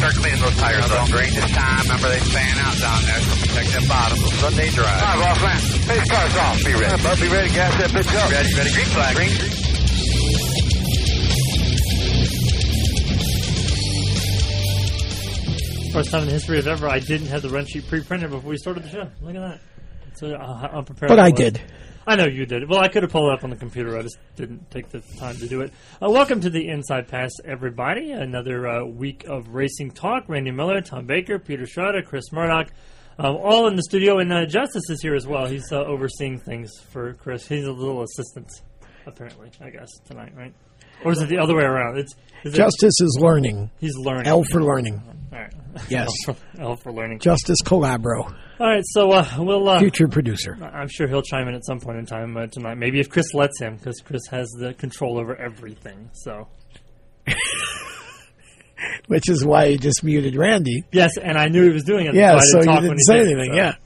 start cleaning those tires up. Green this time. Remember, they fan out down there, so protect that bottom. Sunday drive. All right, off land. Pace car's off. Be ready. Bud, be ready. Gas that bitch up. Ready, ready. Green flag. Green. First time in the history of ever, I didn't have the run sheet pre-printed before we started the show. Look at that. So I'm prepared. But I did. I know you did. Well, I could have pulled it up on the computer. I just didn't take the time to do it. Welcome to the Inside Pass, everybody. Another week of racing talk. Randy Miller, Tom Baker, Peter Schrader, Chris Murdoch, all in the studio. And Justice is here as well. He's overseeing things for Chris. He's a little assistant, apparently, I guess, tonight, right? Or is it the other way around? Justice is learning. He's learning. L for learning. All right. Yes. L for learning. Justice Calabro. All right, so we'll... future producer. I'm sure he'll chime in at some point in time tonight. Maybe if Chris lets him, because Chris has the control over everything, so... Which is why he just muted Randy. Yes, and I knew he was doing it. Yeah, so you didn't say anything, yeah.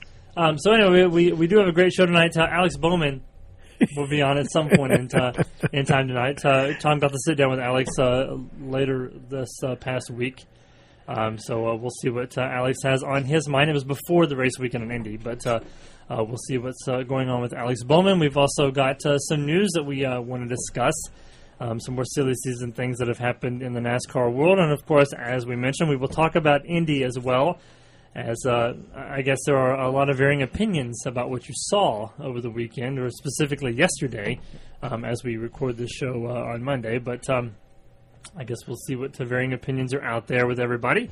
So anyway, we do have a great show tonight. Alex Bowman... We'll be on at some point in time tonight. Tom got to sit down with Alex later this past week. So we'll see what Alex has on his mind. It was before the race weekend in Indy, but we'll see what's going on with Alex Bowman. We've also got some news that we want to discuss, some more silly season things that have happened in the NASCAR world. And, of course, as we mentioned, we will talk about Indy as well. As I guess there are a lot of varying opinions about what you saw over the weekend, or specifically yesterday, as we record this show on Monday. But I guess we'll see what the varying opinions are out there with everybody.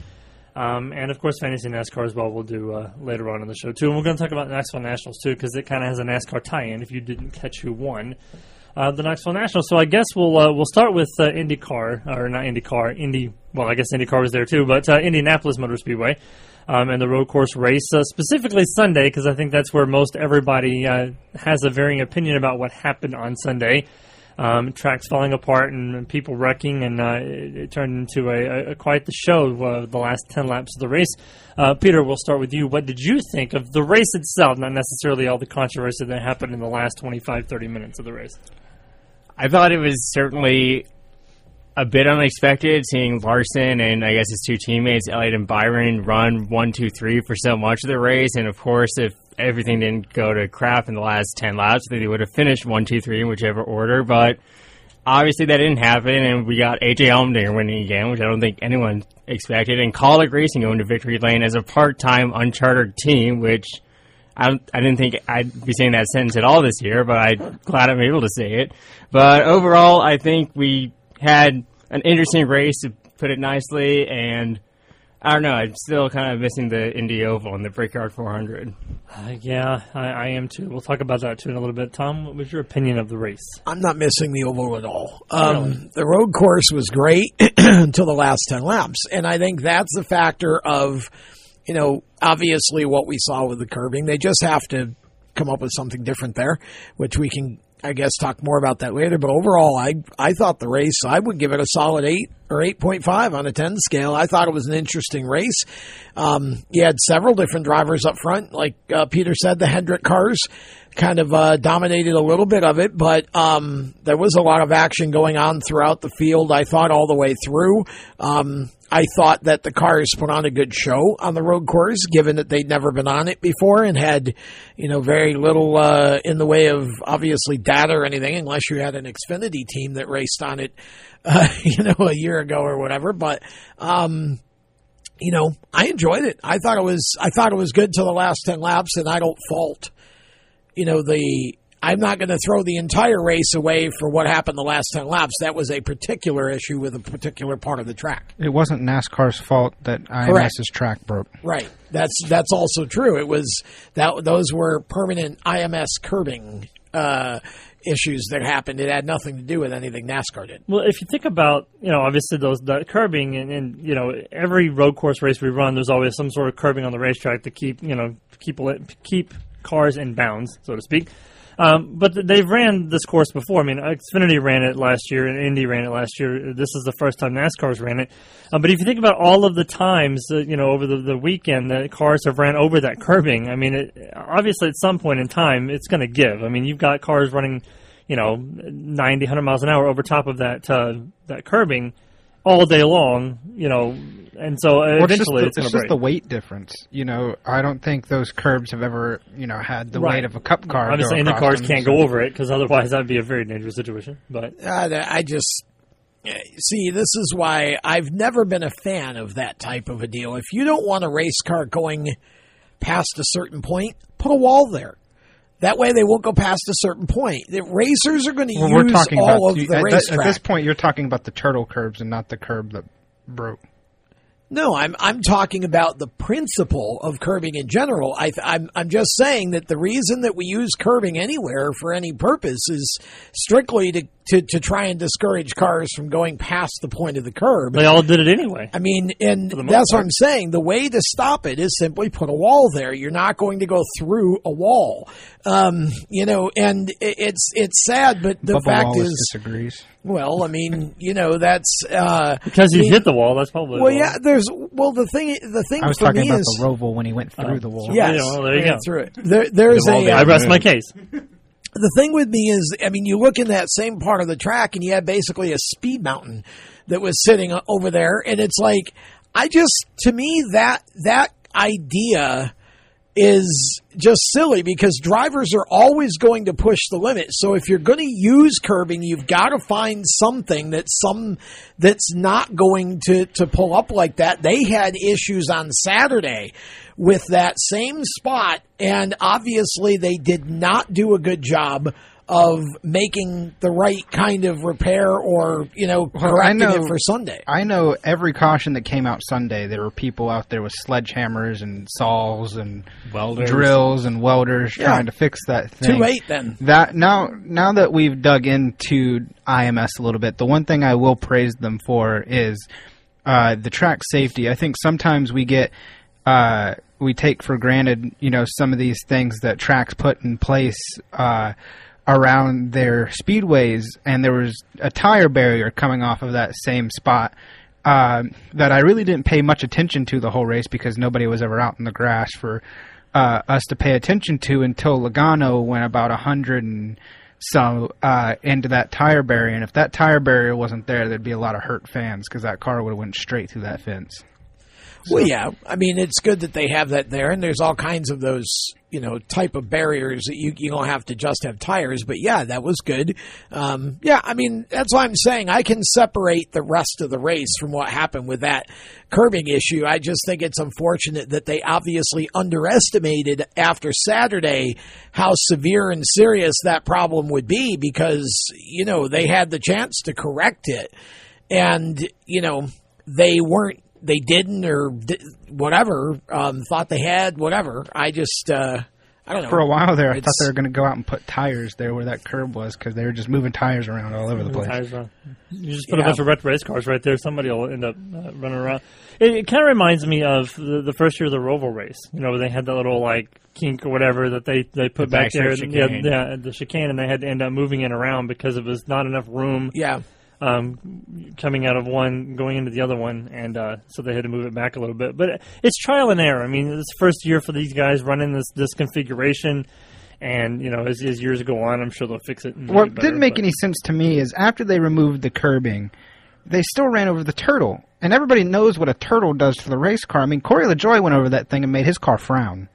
And, of course, Fantasy NASCAR as well we'll do later on in the show, too. And we're going to talk about Knoxville Nationals, too, because it kind of has a NASCAR tie-in if you didn't catch who won the Knoxville Nationals. So I guess we'll start with IndyCar, or not IndyCar, Indy. Well, I guess IndyCar was there, too, but Indianapolis Motor Speedway. And the road course race, specifically Sunday, because I think that's where most everybody has a varying opinion about what happened on Sunday. Tracks falling apart and people wrecking, and it turned into a quite the show the last 10 laps of the race. Peter, we'll start with you. What did you think of the race itself, not necessarily all the controversy that happened in the last 25, 30 minutes of the race? I thought it was certainly... a bit unexpected, seeing Larson and I guess his two teammates, Elliott and Byron, run 1-2-3 for so much of the race. And, of course, if everything didn't go to crap in the last 10 laps, then they would have finished 1-2-3 in whichever order. But, obviously, that didn't happen, and we got AJ Allmendinger winning again, which I don't think anyone expected. And Kyle Larson going to victory lane as a part-time, unchartered team, which I didn't think I'd be saying that sentence at all this year, but I'm glad I'm able to say it. But, overall, I think we... had an interesting race, to put it nicely, and I don't know, I'm still kind of missing the Indy Oval and the Brickyard 400. Yeah, I am too. We'll talk about that too in a little bit. Tom, what was your opinion of the race? I'm not missing the Oval at all. Really? The road course was great until the last 10 laps, and I think that's the factor of, you know, obviously what we saw with the curbing. They just have to come up with something different there, which we can... I guess talk more about that later, but overall, I thought the race, I would give it a solid 8 or 8.5 on a 10 scale. I thought it was an interesting race. You had several different drivers up front. Like Peter said, the Hendrick cars kind of dominated a little bit of it, but there was a lot of action going on throughout the field, I thought, all the way through. I thought that the cars put on a good show on the road course, given that they'd never been on it before and had, you know, very little in the way of obviously data or anything, unless you had an Xfinity team that raced on it, a year ago or whatever. But, I enjoyed it. I thought it was good till the last 10 laps, and I don't fault, I'm not going to throw the entire race away for what happened the last 10 laps. That was a particular issue with a particular part of the track. It wasn't NASCAR's fault that IMS's track broke. Right. That's also true. It was that those were permanent IMS curbing issues that happened. It had nothing to do with anything NASCAR did. Well, if you think about, obviously that curbing and every road course race we run, there's always some sort of curbing on the racetrack to keep cars in bounds, so to speak. But they've ran this course before. I mean, Xfinity ran it last year and Indy ran it last year. This is the first time NASCAR's ran it. But if you think about all of the times, over the weekend, the cars have ran over that curbing. I mean, obviously at some point in time, it's going to give. I mean, you've got cars running, 90, 100 miles an hour over top of that curbing. all day long, you know, and so eventually it's going to break. It's just the weight difference. You know, I don't think those curbs have ever, you know, had the weight of a cup car. I'm just saying the cars can't go over it because otherwise that would be a very dangerous situation. But I just see, this is why I've never been a fan of that type of a deal. If you don't want a race car going past a certain point, put a wall there. That way they won't go past a certain point. The racers are going to use all of the racetrack. At this point, you're talking about the turtle curbs and not the curb that broke. No, I'm talking about the principle of curbing in general. I'm just saying that the reason that we use curbing anywhere for any purpose is strictly to try and discourage cars from going past the point of the curb. They all did it anyway. I mean, and that's what I'm saying. The way to stop it is simply put a wall there. You're not going to go through a wall. You know, and it's sad, but the fact Wallace is... disagrees. Well, I mean, you know, that's... because he hit the wall, that's probably... Well, yeah, there's... Well, the thing for me is... I was talking about the Roval when he went through the wall. Yes, yeah, well, there you go. Through it. There's a... I rest my case. The thing with me is, I mean, you look in that same part of the track and you had basically a speed mountain that was sitting over there. And it's like, to me, that idea is just silly because drivers are always going to push the limit. So if you're going to use curbing, you've got to find something that's not going to pull up like that. They had issues on Saturday with that same spot, and obviously they did not do a good job of making the right kind of repair or, you know, correcting it for Sunday. I know every caution that came out Sunday, there were people out there with sledgehammers and saws and welders. Drills and welders trying to fix that thing. Too late then. That now that we've dug into IMS a little bit, the one thing I will praise them for is the track safety. I think sometimes we get we take for granted, you know, some of these things that tracks put in place around their speedways, and there was a tire barrier coming off of that same spot that I really didn't pay much attention to the whole race because nobody was ever out in the grass for us to pay attention to until Logano went about 100 and some into that tire barrier. And if that tire barrier wasn't there, there'd be a lot of hurt fans because that car would have went straight through that fence. So. Well, yeah. I mean, it's good that they have that there, and there's all kinds of those, you know, type of barriers that you don't have to just have tires. But, yeah, that was good. Yeah, I mean, that's why I'm saying I can separate the rest of the race from what happened with that curbing issue. I just think it's unfortunate that they obviously underestimated after Saturday how severe and serious that problem would be because, you know, they had the chance to correct it. And, you know, they didn't or whatever, thought they had, whatever. I just, I don't know. For a while there, I thought they were going to go out and put tires there where that curb was because they were just moving tires around all over the place. You just put a bunch of wrecked race cars right there. Somebody will end up running around. It kind of reminds me of the first year of the Roval race. You know, they had that little, like, kink or whatever that they put back there. Yeah, the chicane, and they had to end up moving it around because it was not enough room. Yeah. Coming out of one, going into the other one, and so they had to move it back a little bit. But it's trial and error. I mean, it's the first year for these guys running this configuration, and, you know, as years go on, I'm sure they'll fix it. What didn't make any sense to me is after they removed the curbing, they still ran over the turtle. And everybody knows what a turtle does to the race car. I mean, Corey LaJoie went over that thing and made his car frown.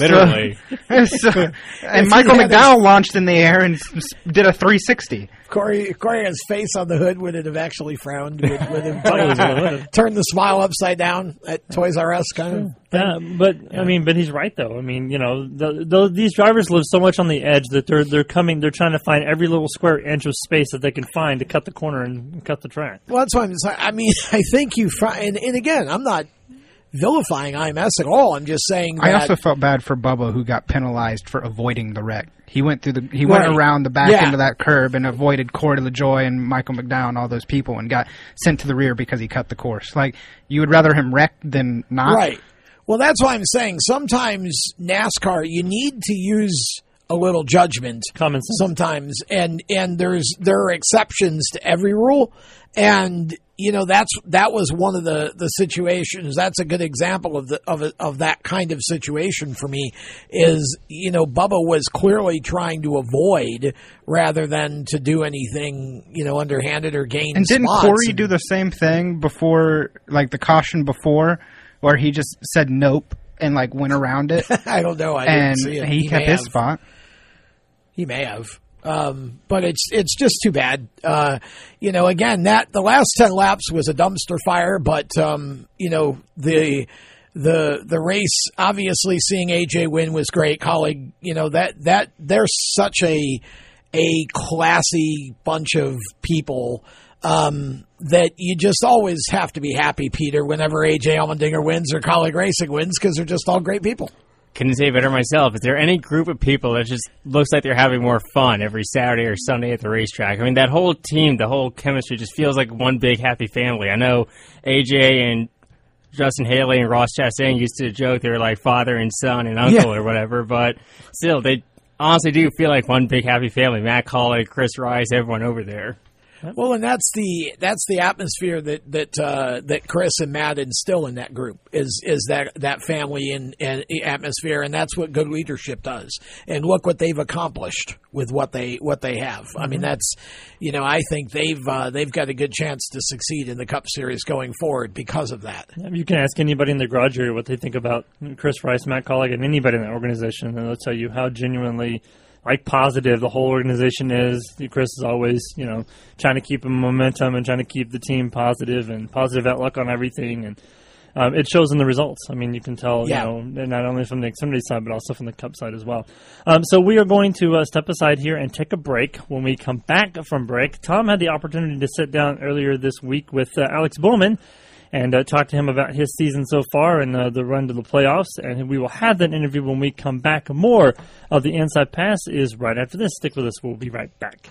Literally. And Michael McDowell launched in the air and did a 360. Corey's face on the hood would it have actually frowned? Would have turned the smile upside down at Toys R Us kind of thing? Yeah, but, yeah. I mean, but he's right, though. I mean, you know, these drivers live so much on the edge that they're trying to find every little square inch of space that they can find to cut the corner and cut the track. Well, that's why I'm saying. I mean, I think you find, and again, I'm not vilifying IMS at all. I'm just saying that I also felt bad for Bubba, who got penalized for avoiding the wreck. He went through he went around the back end of that curb and avoided Corey LaJoie and Michael McDowell and all those people and got sent to the rear because he cut the course. Like, you would rather him wreck than not. Right. Well, that's why I'm saying sometimes NASCAR, you need to use a little judgment sometimes. And there are exceptions to every rule. And you know, that was one of the situations. That's a good example of that kind of situation for me is, you know, Bubba was clearly trying to avoid rather than to do anything, you know, underhanded or gain spots. And didn't Corey do the same thing before, like the caution before, where he just said nope and like went around it? I don't know. I didn't see it. He kept his spot. He may have. But it's just too bad. You know, again, that the last 10 laps was a dumpster fire, but, you know, the race, obviously seeing AJ win was great. Colleague, you know, that they're such a classy bunch of people, that you just always have to be happy, Peter, whenever AJ Allmendinger wins or Colleague Racing wins, because they're just all great people. Couldn't say better myself. Is there any group of people that just looks like they're having more fun every Saturday or Sunday at the racetrack? I mean, that whole team, the whole chemistry just feels like one big happy family. I know AJ and Justin Haley and Ross Chastain used to joke they were like father and son and uncle or whatever, but still, they honestly do feel like one big happy family. Matt Colley, Chris Rice, everyone over there. Well, and that's the atmosphere that Chris and Matt instill in that group is that family and atmosphere, and that's what good leadership does. And look what they've accomplished with what they have. I mean, that's, you know, I think they've got a good chance to succeed in the Cup Series going forward because of that. You can ask anybody in the garage area what they think about Chris Rice, Matt Colley, and anybody in that organization, and they'll tell you how genuinely, like, positive the whole organization is. Chris is always, you know, trying to keep a momentum and trying to keep the team positive and positive outlook on everything. And it shows in the results. I mean, you can tell, you know, not only from the Xfinity side, but also from the Cup side as well. So we are going to step aside here and take a break. When we come back from break, Tom had the opportunity to sit down earlier this week with Alex Bowman and talk to him about his season so far and the run to the playoffs. And we will have that interview when we come back. More of the Inside Pass is right after this. Stick with us. We'll be right back.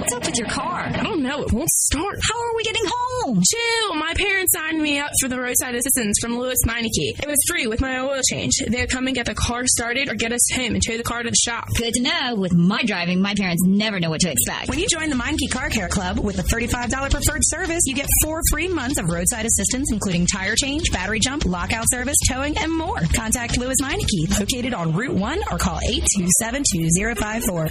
What's up with your car? I don't know. It won't start. How are we getting home? Chill. My parents signed me up for the roadside assistance from Lewis Meineke. It was free with my oil change. They'll come and get the car started or get us home and tow the car to the shop. Good to know. With my driving, my parents never know what to expect. When you join the Meineke Car Care Club with a $35 preferred service, you get 4 free months of roadside assistance, including tire change, battery jump, lockout service, towing, and more. Contact Lewis Meineke, located on Route 1, or call 827-2054.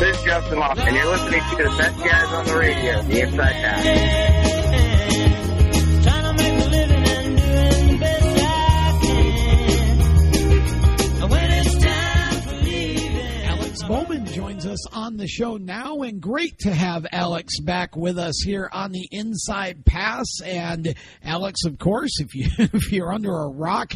This is Justin Locke, and you're listening to the best guys on the radio, the Inside Guys. Bowman joins us on the show now, and great to have Alex back with us here on the Inside Pass. And Alex, of course, if you're under a rock,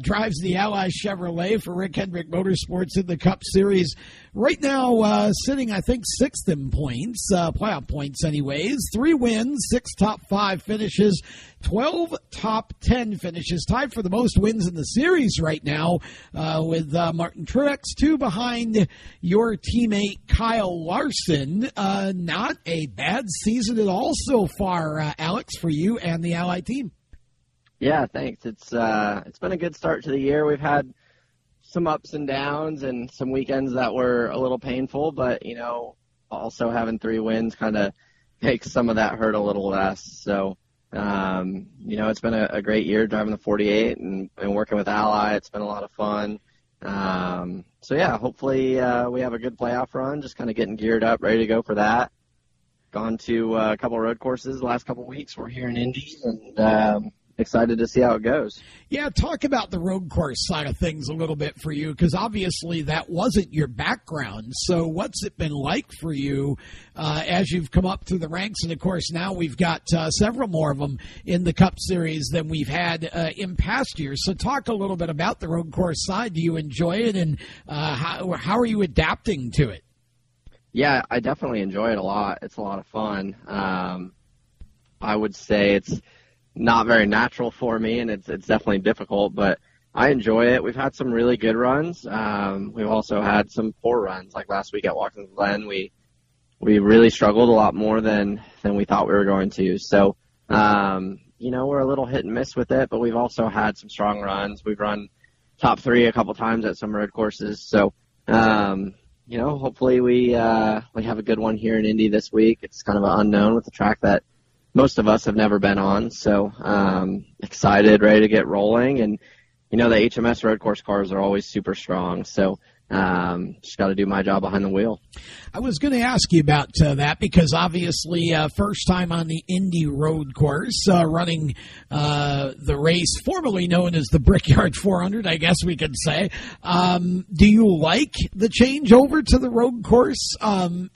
drives the Ally Chevrolet for Rick Hendrick Motorsports in the Cup Series. Right now, sitting, I think, sixth in points, playoff points anyways. 3 wins, 6 top 5 finishes, 12 top 10 finishes, tied for the most wins in the series right now with Martin Truex, 2 behind your teammate Kyle Larson. Not a bad season at all so far, Alex, for you and the Ally team. Yeah, thanks. It's been a good start to the year. We've had some ups and downs and some weekends that were a little painful, but, you know, also having 3 wins kind of makes some of that hurt a little less. So, you know, it's been a great year driving the 48 and working with Ally. It's been a lot of fun. So, yeah, hopefully we have a good playoff run, just kind of getting geared up, ready to go for that. Gone to a couple road courses the last couple weeks. We're here in Indy, and excited to see how it goes. Yeah, talk about the road course side of things a little bit for you, because obviously that wasn't your background. So what's it been like for you as you've come up through the ranks? And, of course, now we've got several more of them in the Cup Series than we've had in past years. So talk a little bit about the road course side. Do you enjoy it, and how are you adapting to it? Yeah, I definitely enjoy it a lot. It's a lot of fun. I would say it's not very natural for me, and it's definitely difficult, but I enjoy it. We've had some really good runs. We've also had some poor runs, like last week at Watkins Glen. We really struggled a lot more than we thought we were going to. So, you know, we're a little hit and miss with it, but we've also had some strong runs. We've run top 3 a couple times at some road courses. So, you know, hopefully we have a good one here in Indy this week. It's kind of an unknown with the track that most of us have never been on, so excited, ready to get rolling. And, you know, the HMS road course cars are always super strong, so just got to do my job behind the wheel. I was going to ask you about that, because obviously first time on the Indy road course, running the race formerly known as the Brickyard 400, I guess we could say. Do you like the change over to the road course? And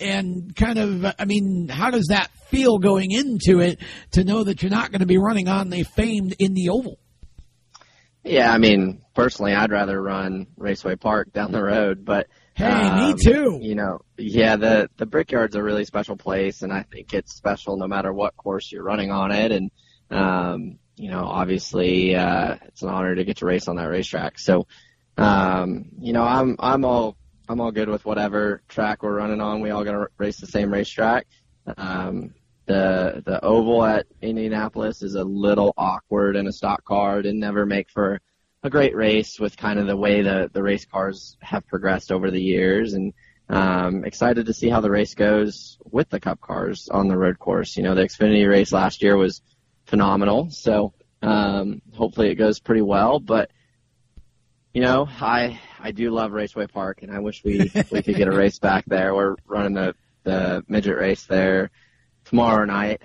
kind of, I mean, how does that feel going into it, to know that you're not going to be running on the famed Indy Oval? Yeah, I mean, personally, I'd rather run Raceway Park down the road, but hey, me too. You know, yeah, the Brickyard's a really special place, and I think it's special no matter what course you're running on it. And you know, obviously, it's an honor to get to race on that racetrack. So, you know, I'm all good with whatever track we're running on. We all gonna race the same racetrack. The oval at Indianapolis is a little awkward in a stock car. Didn't never make for a great race with kind of the way the race cars have progressed over the years. And excited to see how the race goes with the Cup cars on the road course. You know, the Xfinity race last year was phenomenal. So hopefully it goes pretty well. But, you know, I do love Raceway Park, and I wish we could get a race back there. We're running the midget race there tomorrow night.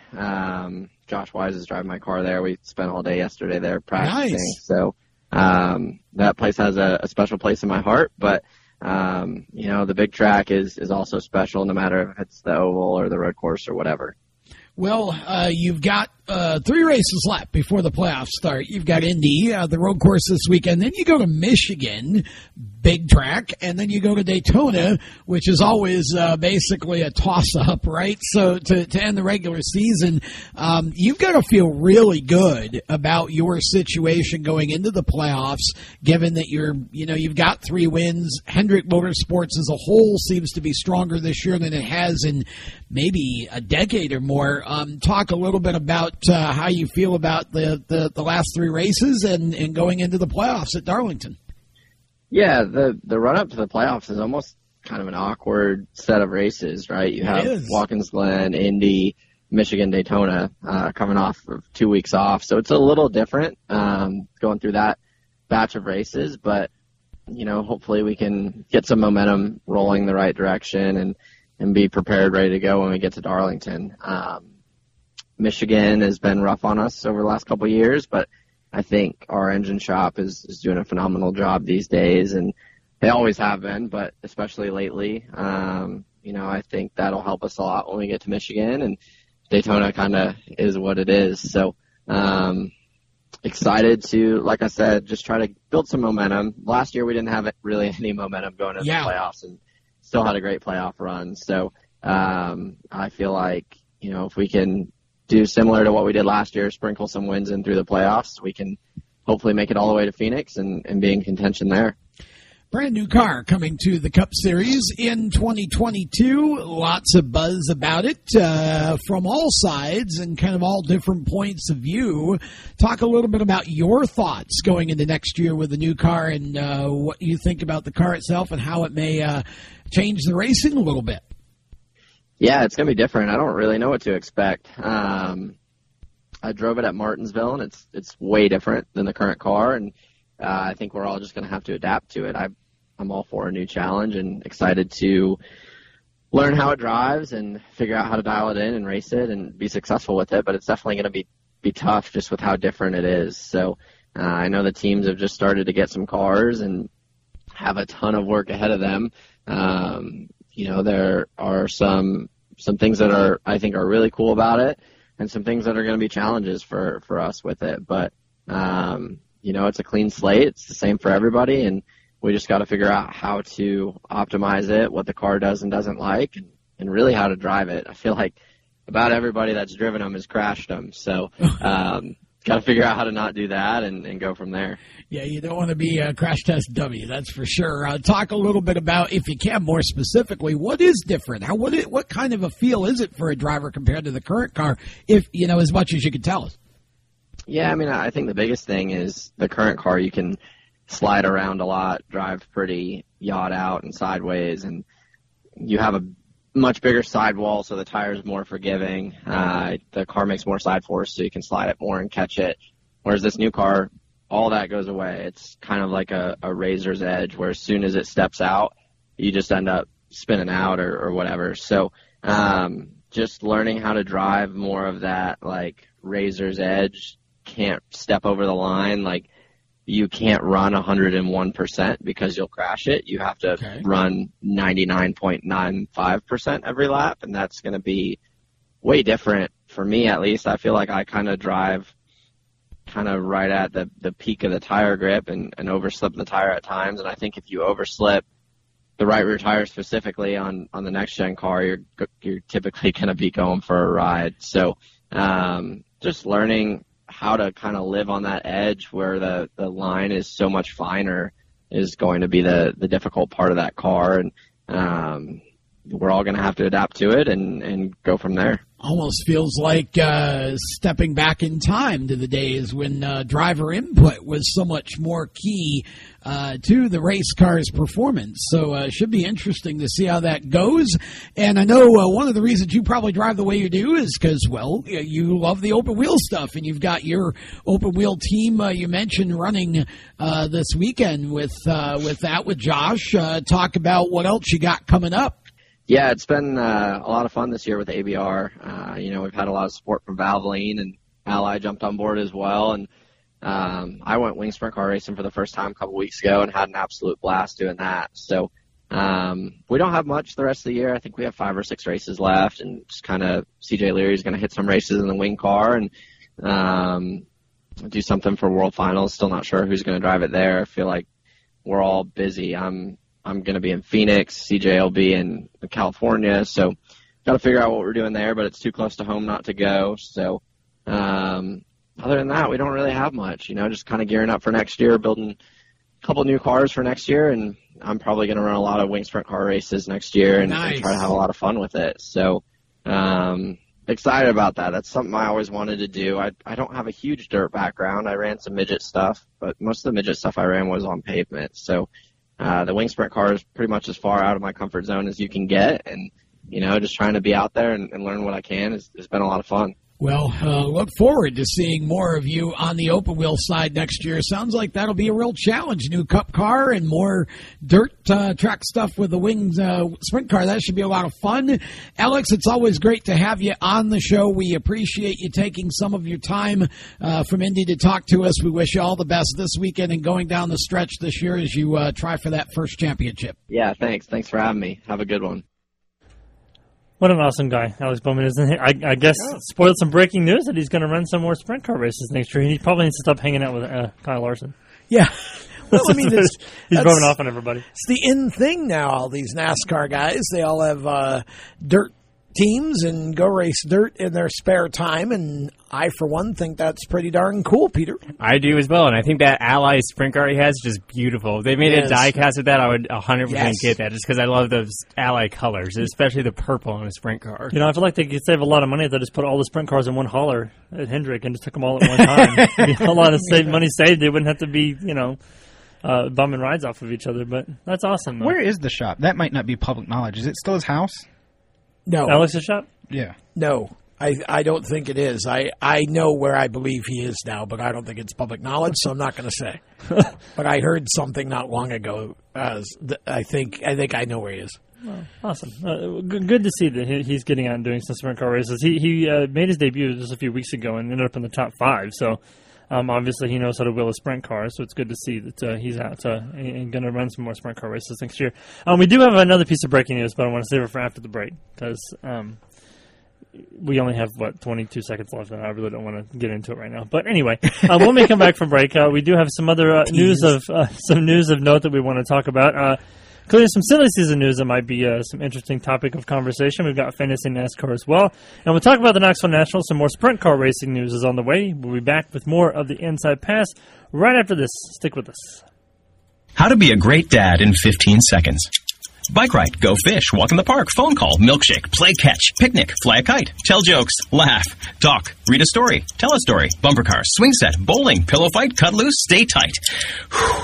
Josh Wise is driving my car there. We spent all day yesterday there practicing. Nice. So that place has a special place in my heart. But, you know, the big track is also special, no matter if it's the oval or the road course or whatever. Well, you've got Three races left before the playoffs start. You've got Indy, the road course this weekend. Then you go to Michigan, big track. And then you go to Daytona, which is always basically a toss-up, right? So to end the regular season, you've got to feel really good about your situation going into the playoffs, given that you've got three wins. Hendrick Motorsports as a whole seems to be stronger this year than it has in maybe a decade or more. Talk a little bit about how you feel about the last three races and going into the playoffs at Darlington. Yeah, the run-up to the playoffs is almost kind of an awkward set of races, right? You have Watkins Glen, Indy, Michigan, Daytona coming off of 2 weeks off. So it's a little different going through that batch of races. But, hopefully we can get some momentum rolling the right direction and be prepared, ready to go when we get to Darlington. Michigan has been rough on us over the last couple of years, but I think our engine shop is doing a phenomenal job these days, and they always have been, but especially lately. I think that'll help us a lot when we get to Michigan, and Daytona kind of is what it is. So excited to, like I said, just try to build some momentum. Last year we didn't have really any momentum going into the playoffs and still had a great playoff run. So I feel like, if we can do similar to what we did last year, sprinkle some wins in through the playoffs, we can hopefully make it all the way to Phoenix and be in contention there. Brand new car coming to the Cup Series in 2022. Lots of buzz about it from all sides and kind of all different points of view. Talk a little bit about your thoughts going into next year with the new car and what you think about the car itself and how it may change the racing a little bit. Yeah, it's going to be different. I don't really know what to expect. I drove it at Martinsville, and it's way different than the current car, and I think we're all just going to have to adapt to it. I'm all for a new challenge and excited to learn how it drives and figure out how to dial it in and race it and be successful with it, but it's definitely going to be tough just with how different it is. So I know the teams have just started to get some cars and have a ton of work ahead of them. There are some things that I think are really cool about it and some things that are going to be challenges for us with it. But, it's a clean slate. It's the same for everybody, and we just got to figure out how to optimize it, what the car does and doesn't like, and really how to drive it. I feel like about everybody that's driven them has crashed them. So got to figure out how to not do that and go from there. Yeah, you don't want to be a crash test dummy, that's for sure. Talk a little bit about, if you can, more specifically, what is different? What kind of a feel is it for a driver compared to the current car, if as much as you can tell us? Yeah, I mean, I think the biggest thing is the current car, you can slide around a lot, drive pretty yawed out and sideways, and you have a much bigger sidewall, so the tire is more forgiving. The car makes more side force, so you can slide it more and catch it. Whereas this new car, all that goes away. It's kind of like a razor's edge, where as soon as it steps out, you just end up spinning out or whatever. So just learning how to drive more of that, like, razor's edge, can't step over the line. Like, you can't run 101% because you'll crash it. You have to run 99.95% every lap, and that's going to be way different for me, at least. I feel like I kind of drive right at the peak of the tire grip and overslip the tire at times. And I think if you overslip the right rear tire specifically on the next-gen car, you're typically going to be going for a ride. So just learning how to kind of live on that edge where the line is so much finer is going to be the difficult part of that car. And we're all going to have to adapt to it and go from there. Almost feels like stepping back in time to the days when driver input was so much more key to the race car's performance. So it should be interesting to see how that goes. And I know one of the reasons you probably drive the way you do is because, well, you love the open wheel stuff, and you've got your open wheel team you mentioned running this weekend with Josh. Talk about what else you got coming up. Yeah, it's been a lot of fun this year with ABR. We've had a lot of support from Valvoline, and Ally jumped on board as well. And I went wing sprint car racing for the first time a couple weeks ago and had an absolute blast doing that. So we don't have much the rest of the year. I think we have 5 or 6 races left, and just kind of CJ Leary's going to hit some races in the wing car, and do something for World Finals. Still not sure who's going to drive it there. I feel like we're all busy. I'm going to be in Phoenix. CJ will be in California. So got to figure out what we're doing there, but it's too close to home not to go. So other than that, we don't really have much, you know, just kind of gearing up for next year, building a couple new cars for next year. And I'm probably going to run a lot of wing sprint car races next year and, and try to have a lot of fun with it. So excited about that. That's something I always wanted to do. I don't have a huge dirt background. I ran some midget stuff, but most of the midget stuff I ran was on pavement. So the wing sprint car is pretty much as far out of my comfort zone as you can get. And, you know, just trying to be out there and learn what I can has been a lot of fun. Well, look forward to seeing more of you on the open wheel side next year. Sounds like that'll be a real challenge. New Cup car and more dirt track stuff with the wings sprint car. That should be a lot of fun. Alex, it's always great to have you on the show. We appreciate you taking some of your time from Indy to talk to us. We wish you all the best this weekend and going down the stretch this year as you try for that first championship. Yeah, thanks. Thanks for having me. Have a good one. What an awesome guy Alex Bowman is. I guess spoiled some breaking news that he's going to run some more sprint car races next year. He probably needs to stop hanging out with Kyle Larson. Yeah. Well, I mean, he's rubbing off on everybody. It's the in thing now, all these NASCAR guys. They all have dirt teams and go race dirt in their spare time, and I, for one, think that's pretty darn cool, Peter. I do as well, and I think that Ally sprint car he has is just beautiful. If they made a die-cast with that, I would 100% get that, just because I love those Ally colors, especially the purple on a sprint car. You know, I feel like they could save a lot of money if they just put all the sprint cars in one hauler at Hendrick and just took them all at one time. It'd be a lot of money saved. They wouldn't have to be, you know, bumming rides off of each other, but that's awesome. Though. Where is the shop? That might not be public knowledge. Is it still his house? No. Alex's shop? Yeah. No. I don't think it is. I know where I believe he is now, but I don't think it's public knowledge, so I'm not going to say. But I heard something not long ago. I think I know where he is. Oh, awesome. Good to see that he's getting out and doing some sprint car races. He made his debut just a few weeks ago and ended up in the top 5, so obviously he knows how to wheel a sprint car, so it's good to see that he's out and going to run some more sprint car races next year. We do have another piece of breaking news, but I want to save it for after the break because we only have, 22 seconds left, and I really don't want to get into it right now. But anyway, when we come back from break, we do have some other news of note that we want to talk about, including some silly season news that might be some interesting topic of conversation. We've got fantasy NASCAR as well. And we'll talk about the Knoxville Nationals. Some more sprint car racing news is on the way. We'll be back with more of the Inside Pass right after this. Stick with us. How to be a great dad in 15 seconds. Bike ride, go fish, walk in the park, phone call, milkshake, play catch, picnic, fly a kite, tell jokes, laugh, talk, read a story, tell a story, bumper car, swing set, bowling, pillow fight, cut loose, stay tight. Whew.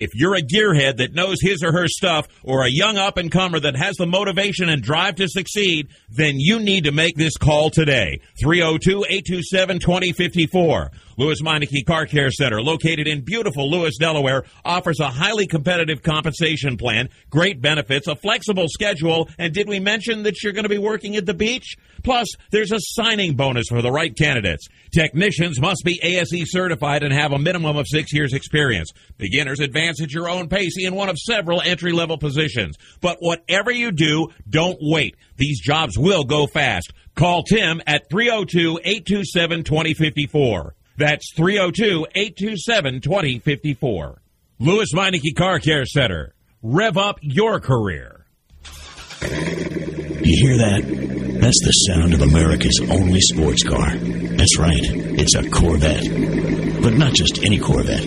If you're a gearhead that knows his or her stuff, or a young up-and-comer that has the motivation and drive to succeed, then you need to make this call today. 302-827-2054. Lewis Meineke Car Care Center, located in beautiful Lewis, Delaware, offers a highly competitive compensation plan, great benefits, a flexible schedule, and did we mention that you're going to be working at the beach? Plus, there's a signing bonus for the right candidates. Technicians must be ASE certified and have a minimum of 6 years experience. Beginners advance at your own pace in one of several entry-level positions. But whatever you do, don't wait. These jobs will go fast. Call Tim at 302-827-2054. That's 302-827-2054. Lewis Meineke Car Care Center. Rev up your career. You hear that? That's the sound of America's only sports car. That's right. It's a Corvette. But not just any Corvette.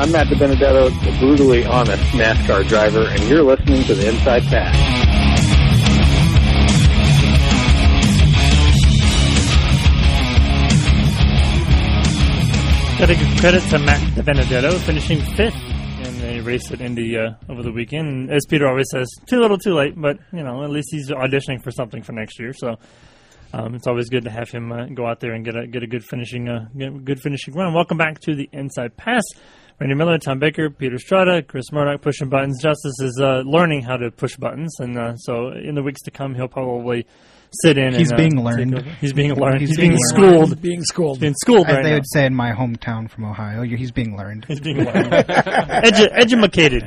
I'm Matt DiBenedetto, the brutally honest NASCAR driver, and you're listening to The Inside Pass. Gotta give credit to Matt DiBenedetto, finishing 5th in the race at Indy over the weekend. And as Peter always says, too little, too late, but, you know, at least he's auditioning for something for next year, so... it's always good to have him go out there and get a good finishing run. Welcome back to the Inside Pass. Randy Miller, Tom Baker, Peter Strada, Chris Murdoch pushing buttons. Justice is learning how to push buttons, and so in the weeks to come, he'll probably sit in. He's being learned. He's being schooled. As they would say in my hometown from Ohio, he's being learned. He's being learned. Edumacated.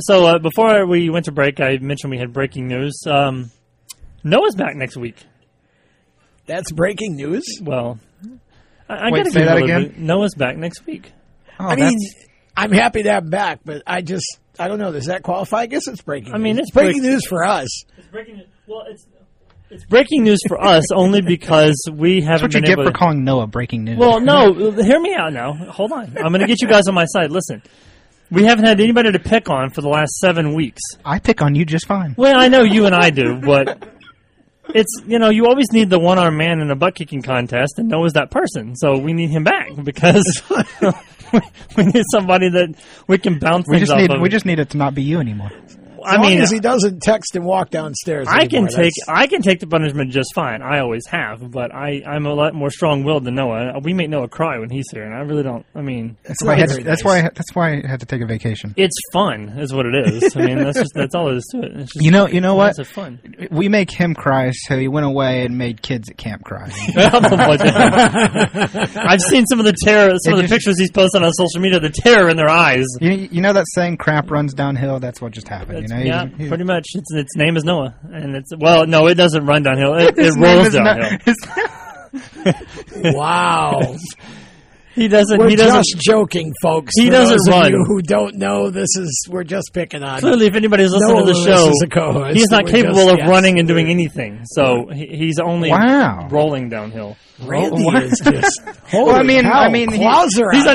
So before we went to break, I mentioned we had breaking news. Noah's back next week. That's breaking news? Well, I got to say that again. Noah's back next week. Oh, I mean, I'm happy to have back, but I don't know. Does that qualify? I guess it's breaking news. I mean, it's breaking news for us. It's breaking news. Well, it's breaking news for us only because we haven't been able to... That's what you get for calling Noah breaking news. Well, no, hear me out now. Hold on. I'm going to get you guys on my side. Listen. We haven't had anybody to pick on for the last 7 weeks. I pick on you just fine. Well, I know you and I do, but... It's, you know, you always need the one-armed man in a butt-kicking contest, and Noah's that person. So we need him back because we need somebody that we can bounce things off of. We just need it to not be you anymore. As long as he doesn't text and walk downstairs anymore, I can take the punishment just fine. I always have, but I'm a lot more strong-willed than Noah. We make Noah cry when he's here, and I really don't. I mean, that's why I had to take a vacation. It's fun, is what it is. I mean, that's all it is to it. It's just, you know what? Fun. We make him cry, so he went away and made kids at camp cry. I've seen some of the terror, some of the pictures he's posted on social media. The terror in their eyes. You know that saying, "Crap runs downhill." That's what just happened. He's pretty much. Its name is Noah, and it doesn't run downhill. It rolls downhill. Wow. He doesn't. We're just joking, folks. He doesn't run. You who don't know, we're just picking on. Clearly, if anybody's listening to the show, is a co-host, he's not capable of running and doing anything. So he's only rolling downhill. Randy is just. He's not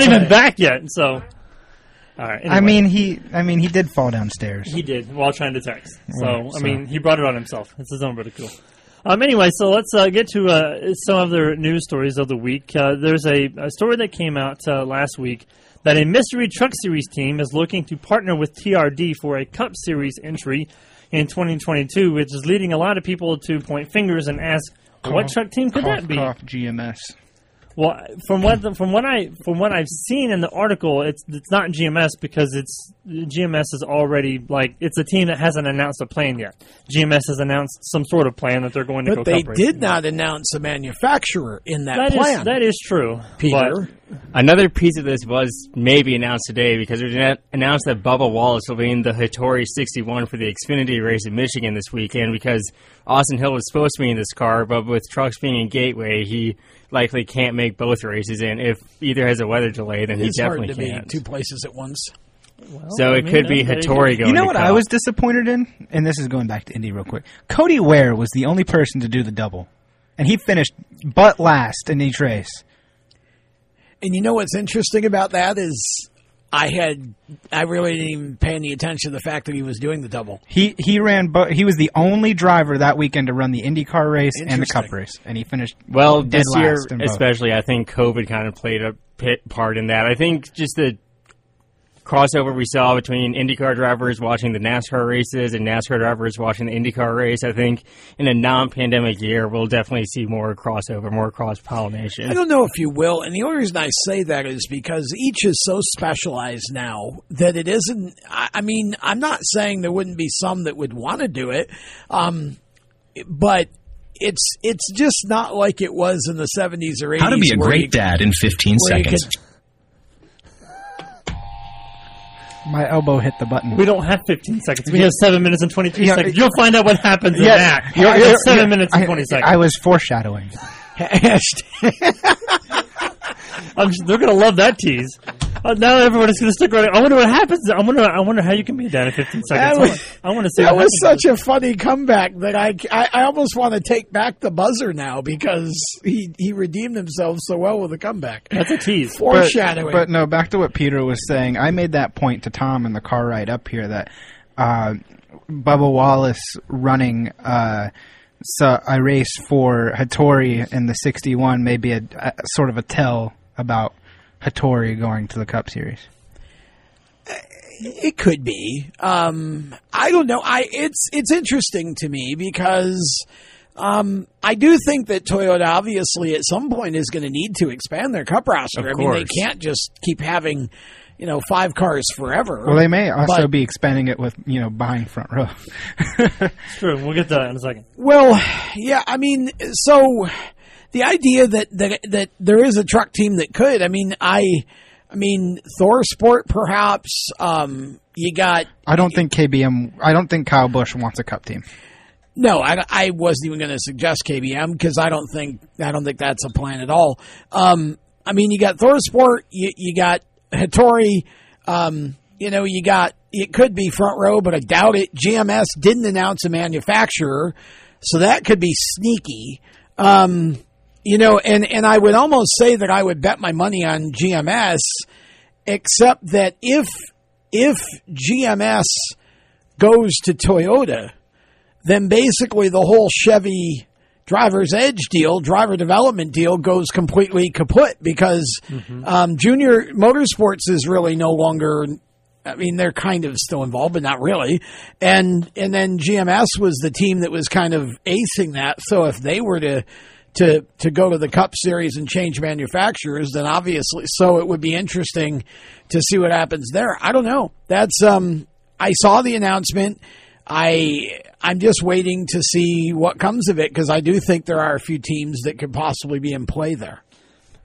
even back yet. So. All right, anyway. I mean, he did fall downstairs. He did while trying to text. So he brought it on himself. It's his own ridicule. Anyway, so let's get to some of the news stories of the week. There's a story that came out last week that a Mystery Truck Series team is looking to partner with TRD for a Cup Series entry in 2022, which is leading a lot of people to point fingers and ask, what truck team could that be? GMS. Well, from what I've seen in the article, it's not GMS because GMS is already it's a team that hasn't announced a plan yet. GMS has announced some sort of plan that they're going to go. But they did not announce a manufacturer in that plan. That is true, Peter. But another piece of this was maybe announced today because it was announced that Bubba Wallace will be in the Hattori 61 for the Xfinity race in Michigan this weekend because Austin Hill was supposed to be in this car, but with trucks being in Gateway, he likely can't make both races, and if either has a weather delay, then he definitely can't. It's hard to be 2 places at once. Well, it could be Hattori going. You know what I was disappointed in? And this is going back to Indy real quick. Cody Ware was the only person to do the double, and he finished but last in each race. And you know what's interesting about that is I really didn't even pay any attention to the fact that he was doing the double. He ran. He was the only driver that weekend to run the IndyCar race and the Cup race, and he finished this year, especially. I think COVID kind of played a part in that. I think just the crossover we saw between IndyCar drivers watching the NASCAR races and NASCAR drivers watching the IndyCar race. I think in a non-pandemic year, we'll definitely see more crossover, more cross-pollination. I don't know if you will, and the only reason I say that is because each is so specialized now that it isn't – I mean, I'm not saying there wouldn't be some that would want to do it, but – It's just not like it was in the 70s or 80s. How to be a great dad in 15 seconds. My elbow hit the button. We don't have 15 seconds. We have 7 minutes and 23 seconds. You'll find out what happens in that. You're 7 minutes and 20 seconds. I was foreshadowing. They're going to love that tease. Now everybody's going to stick around. I wonder what happens. I wonder how you can be down in 15 seconds. I want to see. That was such a funny comeback that I almost want to take back the buzzer now because he redeemed himself so well with a comeback. That's a tease. Foreshadowing. But no, back to what Peter was saying. I made that point to Tom in the car ride up here that Bubba Wallace running a race for Hattori in the 61 may be a sort of a tell about Hattori going to the Cup Series. It could be. I don't know. It's interesting to me because I do think that Toyota obviously at some point is going to need to expand their Cup roster. Of course. I mean, they can't just keep having 5 cars forever. Well, they may also be expanding it with buying Front Row. It's true. We'll get to that in a second. Well, yeah. I mean, so. The idea that there is a truck team that could, I mean, Thor Sport perhaps. I don't think Kyle Busch wants a Cup team. No, I wasn't even going to suggest KBM because I don't think that's a plan at all. I mean, you got Thor Sport, you got Hattori, you got it could be Front Row, but I doubt it. GMS didn't announce a manufacturer, so that could be sneaky. And I would almost say that I would bet my money on GMS, except that if GMS goes to Toyota, then basically the whole Chevy driver's edge deal, driver development deal goes completely kaput because Junior Motorsports is really no longer, I mean, they're kind of still involved, but not really. And then GMS was the team that was kind of acing that. So if they were to go to the Cup Series and change manufacturers, then obviously, so it would be interesting to see what happens there. I don't know. That's I saw the announcement. I'm just waiting to see what comes of it because I do think there are a few teams that could possibly be in play there.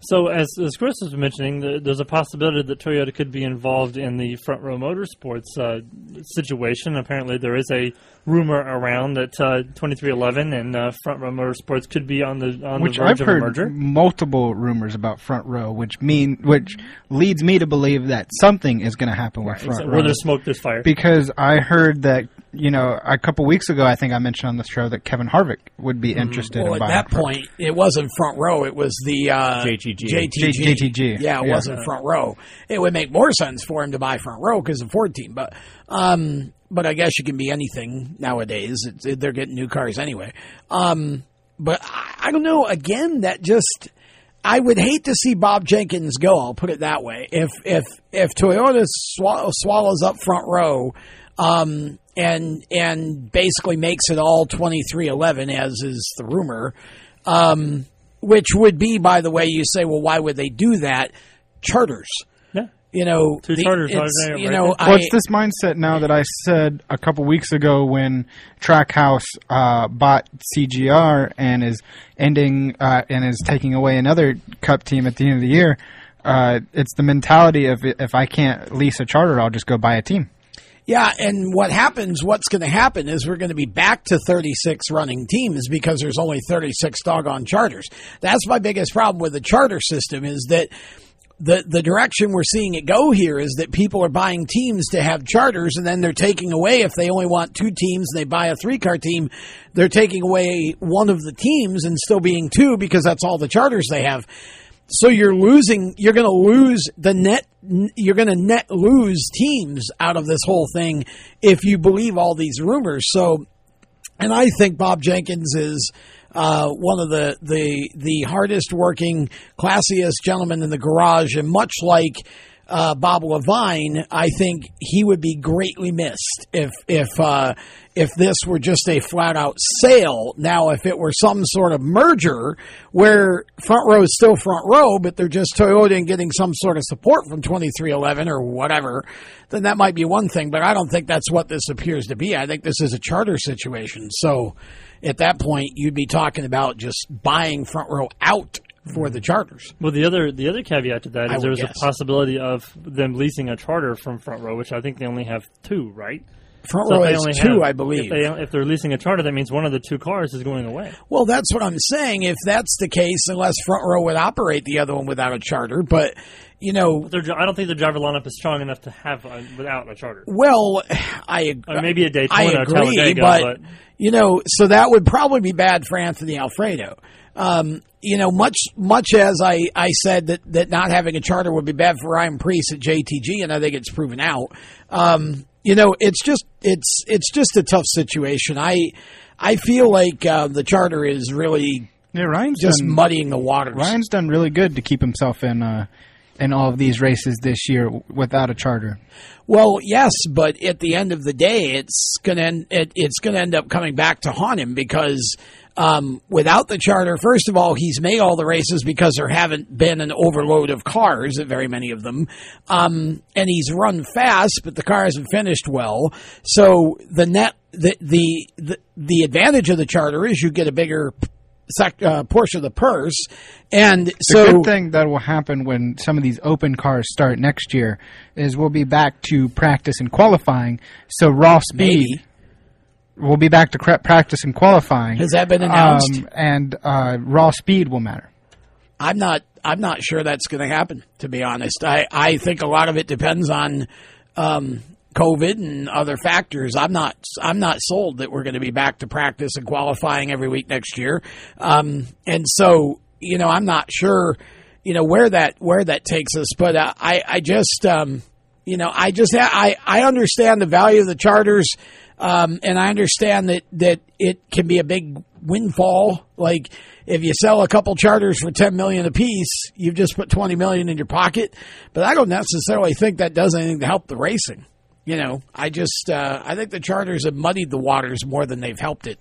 So as Chris was mentioning, there's a possibility that Toyota could be involved in the Front Row Motorsports situation. Apparently there is a rumor around that 2311 and Front Row Motorsports could be on the verge of a merger. I've heard multiple rumors about Front Row, which leads me to believe that something is going to happen with Front Row. Where there's smoke, there's fire. Because I heard that a couple weeks ago, I think I mentioned on the show that Kevin Harvick would be interested. Well, at that point, it wasn't Front Row; it was the JTG. Yeah, it wasn't Front Row. It would make more sense for him to buy Front Row because the Ford team. But I guess you can be anything nowadays. They're getting new cars anyway. But I don't know. Again, I would hate to see Bob Jenkins go. I'll put it that way. If Toyota swallows up Front Row. And basically makes it all 2311, as is the rumor, which would be, by the way, you say, well, why would they do that? Charters. Yeah. Two charters. It's this mindset now that I said a couple weeks ago when Trackhouse bought CGR and is ending and is taking away another Cup team at the end of the year. It's the mentality of if I can't lease a charter, I'll just go buy a team. Yeah, and what's going to happen is we're going to be back to 36 running teams because there's only 36 doggone charters. That's my biggest problem with the charter system is that the direction we're seeing it go here is that people are buying teams to have charters, and then they're taking away, if they only want 2 teams and they buy a 3-car team, they're taking away one of the teams and still being 2 because that's all the charters they have. So you're going to net lose teams out of this whole thing if you believe all these rumors. So, and I think Bob Jenkins is one of the hardest working, classiest gentlemen in the garage, and much like Bob Levine, I think he would be greatly missed if this were just a flat-out sale. Now, if it were some sort of merger where Front Row is still Front Row, but they're just Toyota and getting some sort of support from 2311 or whatever, then that might be one thing. But I don't think that's what this appears to be. I think this is a charter situation. So at that point, you'd be talking about just buying Front Row out for the charters. Well, the other caveat to that is there was a possibility of them leasing a charter from Front Row, which I think they only have two, right? Front Row is two, I believe. If they're leasing a charter, that means one of the two cars is going away. Well, that's what I'm saying. If that's the case, unless Front Row would operate the other one without a charter, but you know, I don't think the driver lineup is strong enough to have without a charter. Well, I agree. Or maybe a Daytona, Talladega, but you know, so that would probably be bad for Anthony Alfredo. You know, much as I said that not having a charter would be bad for Ryan Preece at JTG, and I think it's proven out. You know, it's just a tough situation. I feel like the charter is really muddying the waters. Ryan's done really good to keep himself in all of these races this year without a charter. Well, yes, but at the end of the day, it's going to end up coming back to haunt him because without the charter, first of all, he's made all the races because there haven't been an overload of cars, very many of them. And he's run fast, but the car hasn't finished well. So the advantage of the charter is you get a bigger portion of the purse. And so the good thing that will happen when some of these open cars start next year is we'll be back to practice and qualifying. So raw speed. Maybe. We'll be back to practice and qualifying. Has that been announced? And raw speed will matter. I'm not sure that's going to happen, to be honest. I think a lot of it depends on COVID and other factors. I'm not sold that we're going to be back to practice and qualifying every week next year. And so, you know, I'm not sure, you know, where that takes us. But I understand the value of the charters. And I understand that it can be a big windfall. Like if you sell a couple charters for $10 million apiece, you've just put $20 million in your pocket. But I don't necessarily think that does anything to help the racing. You know, I think the charters have muddied the waters more than they've helped it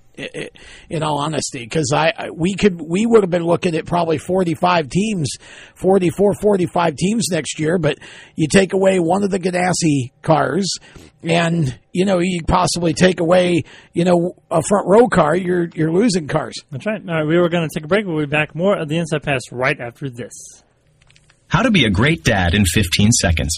in all honesty, because we would have been looking at probably 45 teams next year. But you take away one of the Ganassi cars and, you know, you possibly take away, you know, a Front Row car, you're losing cars. That's right. All right, we were going to take a break. We'll be back more of the Inside Pass right after this. How to be a great dad in 15 seconds.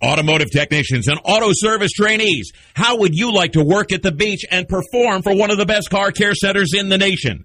Automotive technicians and auto service trainees, how would you like to work at the beach and perform for one of the best car care centers in the nation?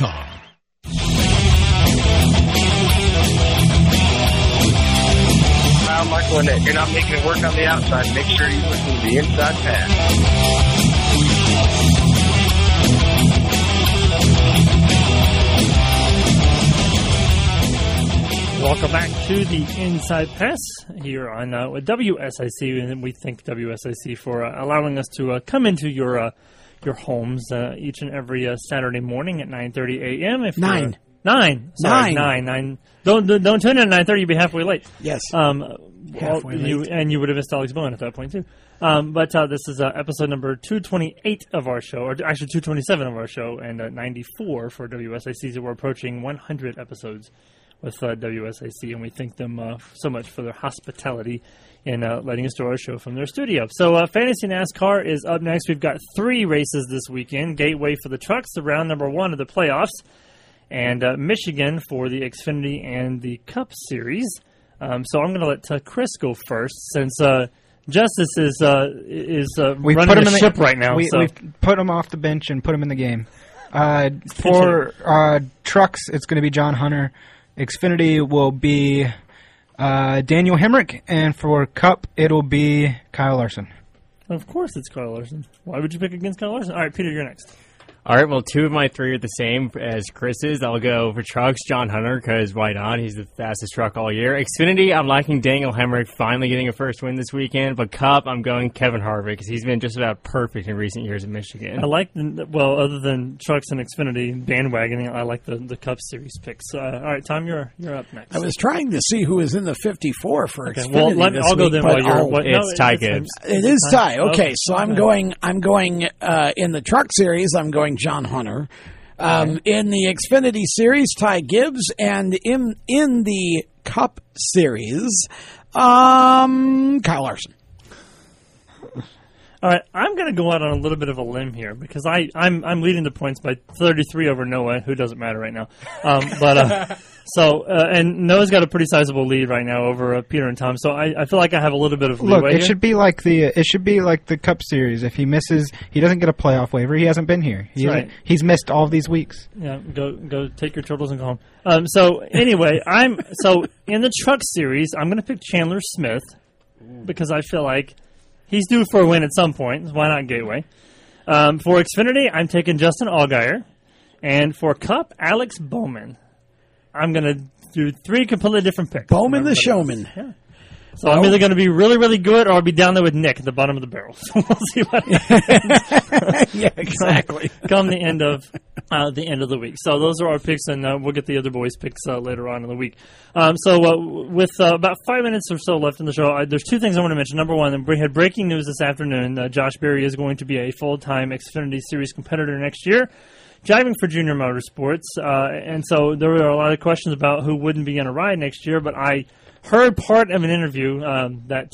I'm Michael Annette. You're not making it work on the outside. Make sure you listen to the inside pass. Welcome back to the Inside Pass here on WSIC, and we thank WSIC for allowing us to come into your homes each and every Saturday morning at 9:30 a.m. If nine. Don't tune in at 9:30. You'd be halfway late. Yes. Halfway late. You would have missed Alex Bowman at that point too. But this is episode number 228 of our show, or actually 227 of our show, and 94 for WSIC. So we're approaching 100 episodes with WSIC, and we thank them so much for their hospitality and letting us do our show from their studio. So Fantasy NASCAR is up next. We've got 3 races this weekend. Gateway for the trucks, the round number 1 of the playoffs, and Michigan for the Xfinity and the Cup Series. So I'm going to let Chris go first, since Justice is running the ship right now. We've put him off the bench and put him in the game. For trucks, it's going to be John Hunter. Xfinity will be Daniel Hemrick, and for Cup, it'll be Kyle Larson. Of course it's Kyle Larson. Why would you pick against Kyle Larson? All right, Peter, you're next. All right, well, 2 of my 3 are the same as Chris's. I'll go for trucks, John Hunter, because why not? He's the fastest truck all year. Xfinity, I'm liking Daniel Hemrick finally getting a first win this weekend. But Cup, I'm going Kevin Harvick, because he's been just about perfect in recent years in Michigan. I like, other than trucks and Xfinity bandwagoning, I like the Cup Series picks. All right, Tom, you're up next. I was trying to see who was in the 54 for Xfinity. Well, I'll go then while you're... It's Ty Gibbs. It is Ty. Okay, so I'm going in the truck series, I'm going John Hunter. In the Xfinity Series, Ty Gibbs, and in the Cup Series, Kyle Larson. All right, I'm going to go out on a little bit of a limb here because I'm leading the points by 33 over Noah, who doesn't matter right now. And Noah's got a pretty sizable lead right now over Peter and Tom, so I feel like I have a little bit of leeway. Look, it should be like the Cup Series. If he misses, he doesn't get a playoff waiver. He hasn't been here. He's missed all these weeks. Yeah, go take your turtles and go home. So in the Truck Series, I'm going to pick Chandler Smith because I feel like he's due for a win at some point. Why not Gateway? For Xfinity, I'm taking Justin Allgaier. And for Cup, Alex Bowman. I'm going to do 3 completely different picks. Bowman the showman. Yeah. So I'm either going to be really, really good or I'll be down there with Nick at the bottom of the barrel. So we'll see what happens. Yeah, exactly. Come the end of the week. So those are our picks, and we'll get the other boys' picks later on in the week. With about 5 minutes or so left in the show, there's 2 things I want to mention. Number one, we had breaking news this afternoon. Josh Berry is going to be a full-time Xfinity Series competitor next year, driving for Junior Motorsports. And so there were a lot of questions about who wouldn't be in a ride next year, but I heard part of an interview that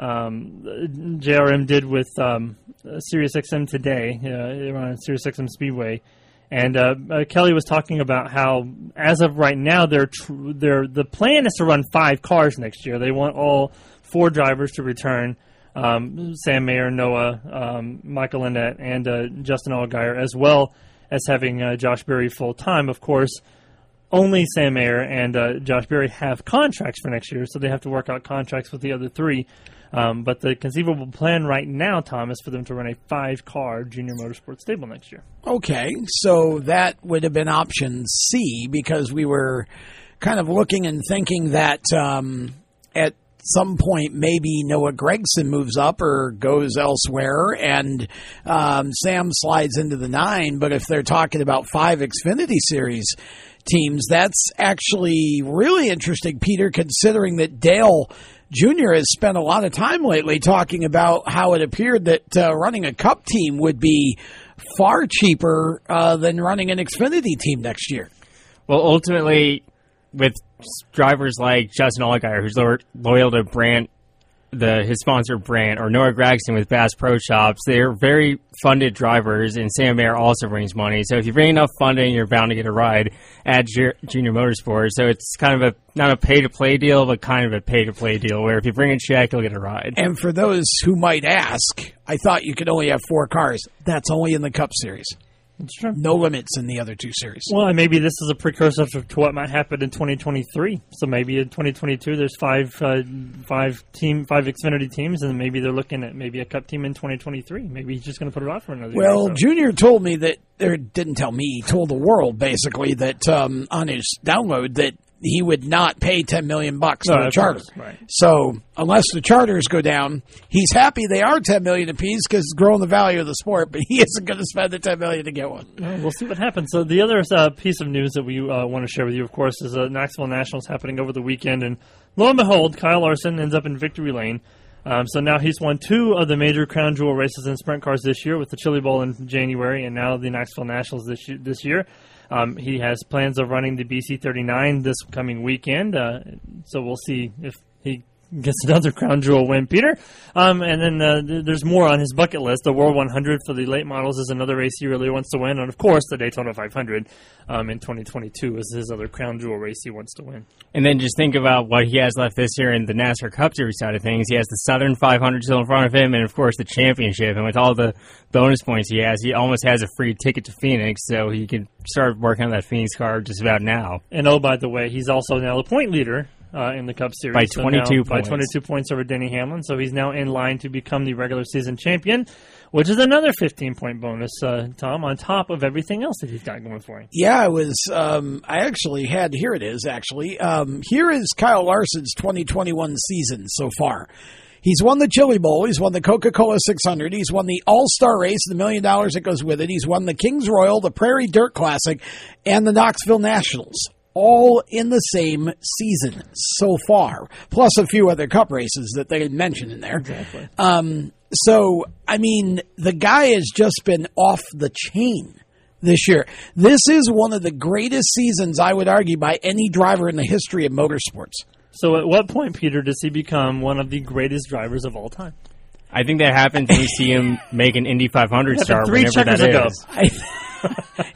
JRM did with SiriusXM today, around SiriusXM Speedway, and Kelly was talking about how, as of right now, the plan is to run 5 cars next year. They want all 4 drivers to return, Sam Mayer, Noah, Michael Annette, and Justin Allgaier, as well as having Josh Berry full-time, of course. only Sam Mayer and Josh Berry have contracts for next year, so they have to work out contracts with the other three. But the conceivable plan right now, Tom, is for them to run a five-car Junior Motorsports stable next year. Okay, so that would have been option C, because we were kind of looking and thinking that at some point maybe Noah Gragson moves up or goes elsewhere and Sam slides into the 9. But if they're talking about 5 Xfinity Series teams, that's actually really interesting, Peter, considering that Dale Jr. has spent a lot of time lately talking about how it appeared that running a Cup team would be far cheaper than running an Xfinity team next year. Well, ultimately, with drivers like Justin Allgaier, who's loyal to Brandt, his sponsor Brandt, or Noah Gragson with Bass Pro Shops, they're very funded drivers, and Sam Mayer also brings money. So if you bring enough funding, you're bound to get a ride at Junior Motorsports. So it's kind of not a pay-to-play deal, but kind of a pay-to-play deal where if you bring a check, you'll get a ride. And for those who might ask, I thought you could only have 4 cars. That's only in the Cup Series. Sure. No limits in the other 2 series. Well, and maybe this is a precursor to what might happen in 2023. So maybe in 2022, there's five Xfinity teams, and maybe they're looking at maybe a Cup team in 2023. Maybe he's just going to put it off for another year. Well, Junior told me that, or didn't tell me, he told the world basically that on his download that he would not pay $10 million on a charter. Right. So unless the charters go down, he's happy they are $10 million apiece because it's growing the value of the sport. But he isn't going to spend the $10 million to get one. We'll see what happens. So the other piece of news that we want to share with you, of course, is Knoxville Nationals happening over the weekend, and lo and behold, Kyle Larson ends up in victory lane. So now he's won 2 of the major crown jewel races in sprint cars this year, with the Chili Bowl in January, and now the Knoxville Nationals this year. He has plans of running the BC39 this coming weekend, so we'll see if he gets another crown jewel win, Peter. And then there's more on his bucket list. The World 100 for the late models is another race he really wants to win, and of course the Daytona 500 in 2022 is his other crown jewel race he wants to win. And then just think about what he has left this year in the NASCAR Cup Series side of things. He has the Southern 500 still in front of him, and of course the championship, and with all the bonus points he has, he almost has a free ticket to Phoenix, so he can start working on that Phoenix car just about now. And oh, by the way, he's also now the point leader in the Cup Series. By 22 points. By 22 points over Denny Hamlin. So he's now in line to become the regular season champion, which is another 15-point bonus, Tom, on top of everything else that he's got going for him. Yeah, it was. I actually had, here it is, actually. Here is Kyle Larson's 2021 season so far. He's won the Chili Bowl. He's won the Coca-Cola 600. He's won the All-Star Race, the $1 million that goes with it. He's won the Kings Royal, the Prairie Dirt Classic, and the Knoxville Nationals, all in the same season so far, plus a few other Cup races that they didn't mention in there. Exactly. So, I mean, the guy has just been off the chain this year. This is one of the greatest seasons, I would argue, by any driver in the history of motorsports. So at what point, Peter, does he become one of the greatest drivers of all time? I think that happens when you see him make an Indy 500 star, whenever that is.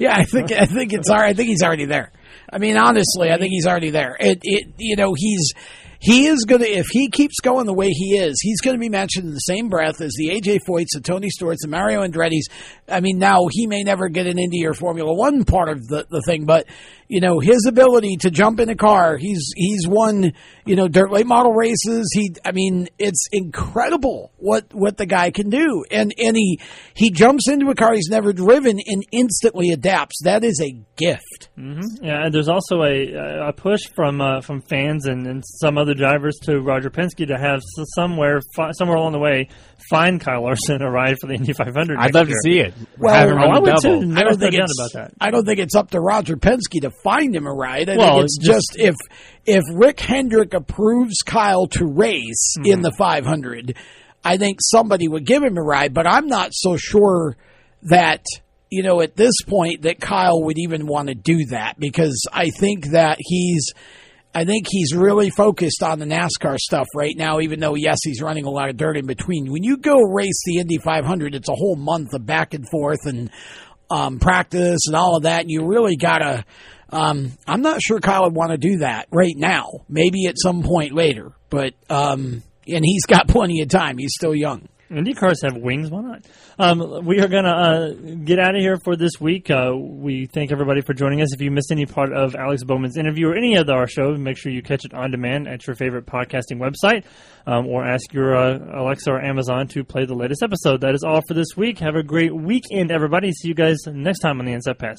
I think it's all right. I think he's already there. I mean, honestly, I think he's already there. He is going to, if he keeps going the way he is, he's going to be mentioned in the same breath as the AJ Foyts, the Tony Stewarts, the Mario Andretti's. I mean, now he may never get an Indy or Formula One part of the thing, but, you know, his ability to jump in a car, he's won, you know, dirt late model races. It's incredible what the guy can do. And he jumps into a car he's never driven and instantly adapts. That is a gift. Mm-hmm. Yeah, and there's also a push from fans and some other drivers to Roger Penske to have somewhere along the way find Kyle Larson a ride for the Indy 500. I'd love to see it. Well, I would too. I don't think it's up to Roger Penske to find him a ride. I think it's just if Rick Hendrick approves Kyle to race in the 500, I think somebody would give him a ride. But I'm not so sure that, you know, at this point that Kyle would even want to do that, because I think that he's really focused on the NASCAR stuff right now, even though, yes, he's running a lot of dirt in between. When you go race the Indy 500, it's a whole month of back and forth and practice and all of that. And you really got to I'm not sure Kyle would want to do that right now. Maybe at some point later. But and he's got plenty of time. He's still young. Indy cars have wings. Why not? We are going to get out of here for this week. We thank everybody for joining us. If you missed any part of Alex Bowman's interview or any of our show, make sure you catch it on demand at your favorite podcasting website, or ask your Alexa or Amazon to play the latest episode. That is all for this week. Have a great weekend, everybody. See you guys next time on the Inside Pass.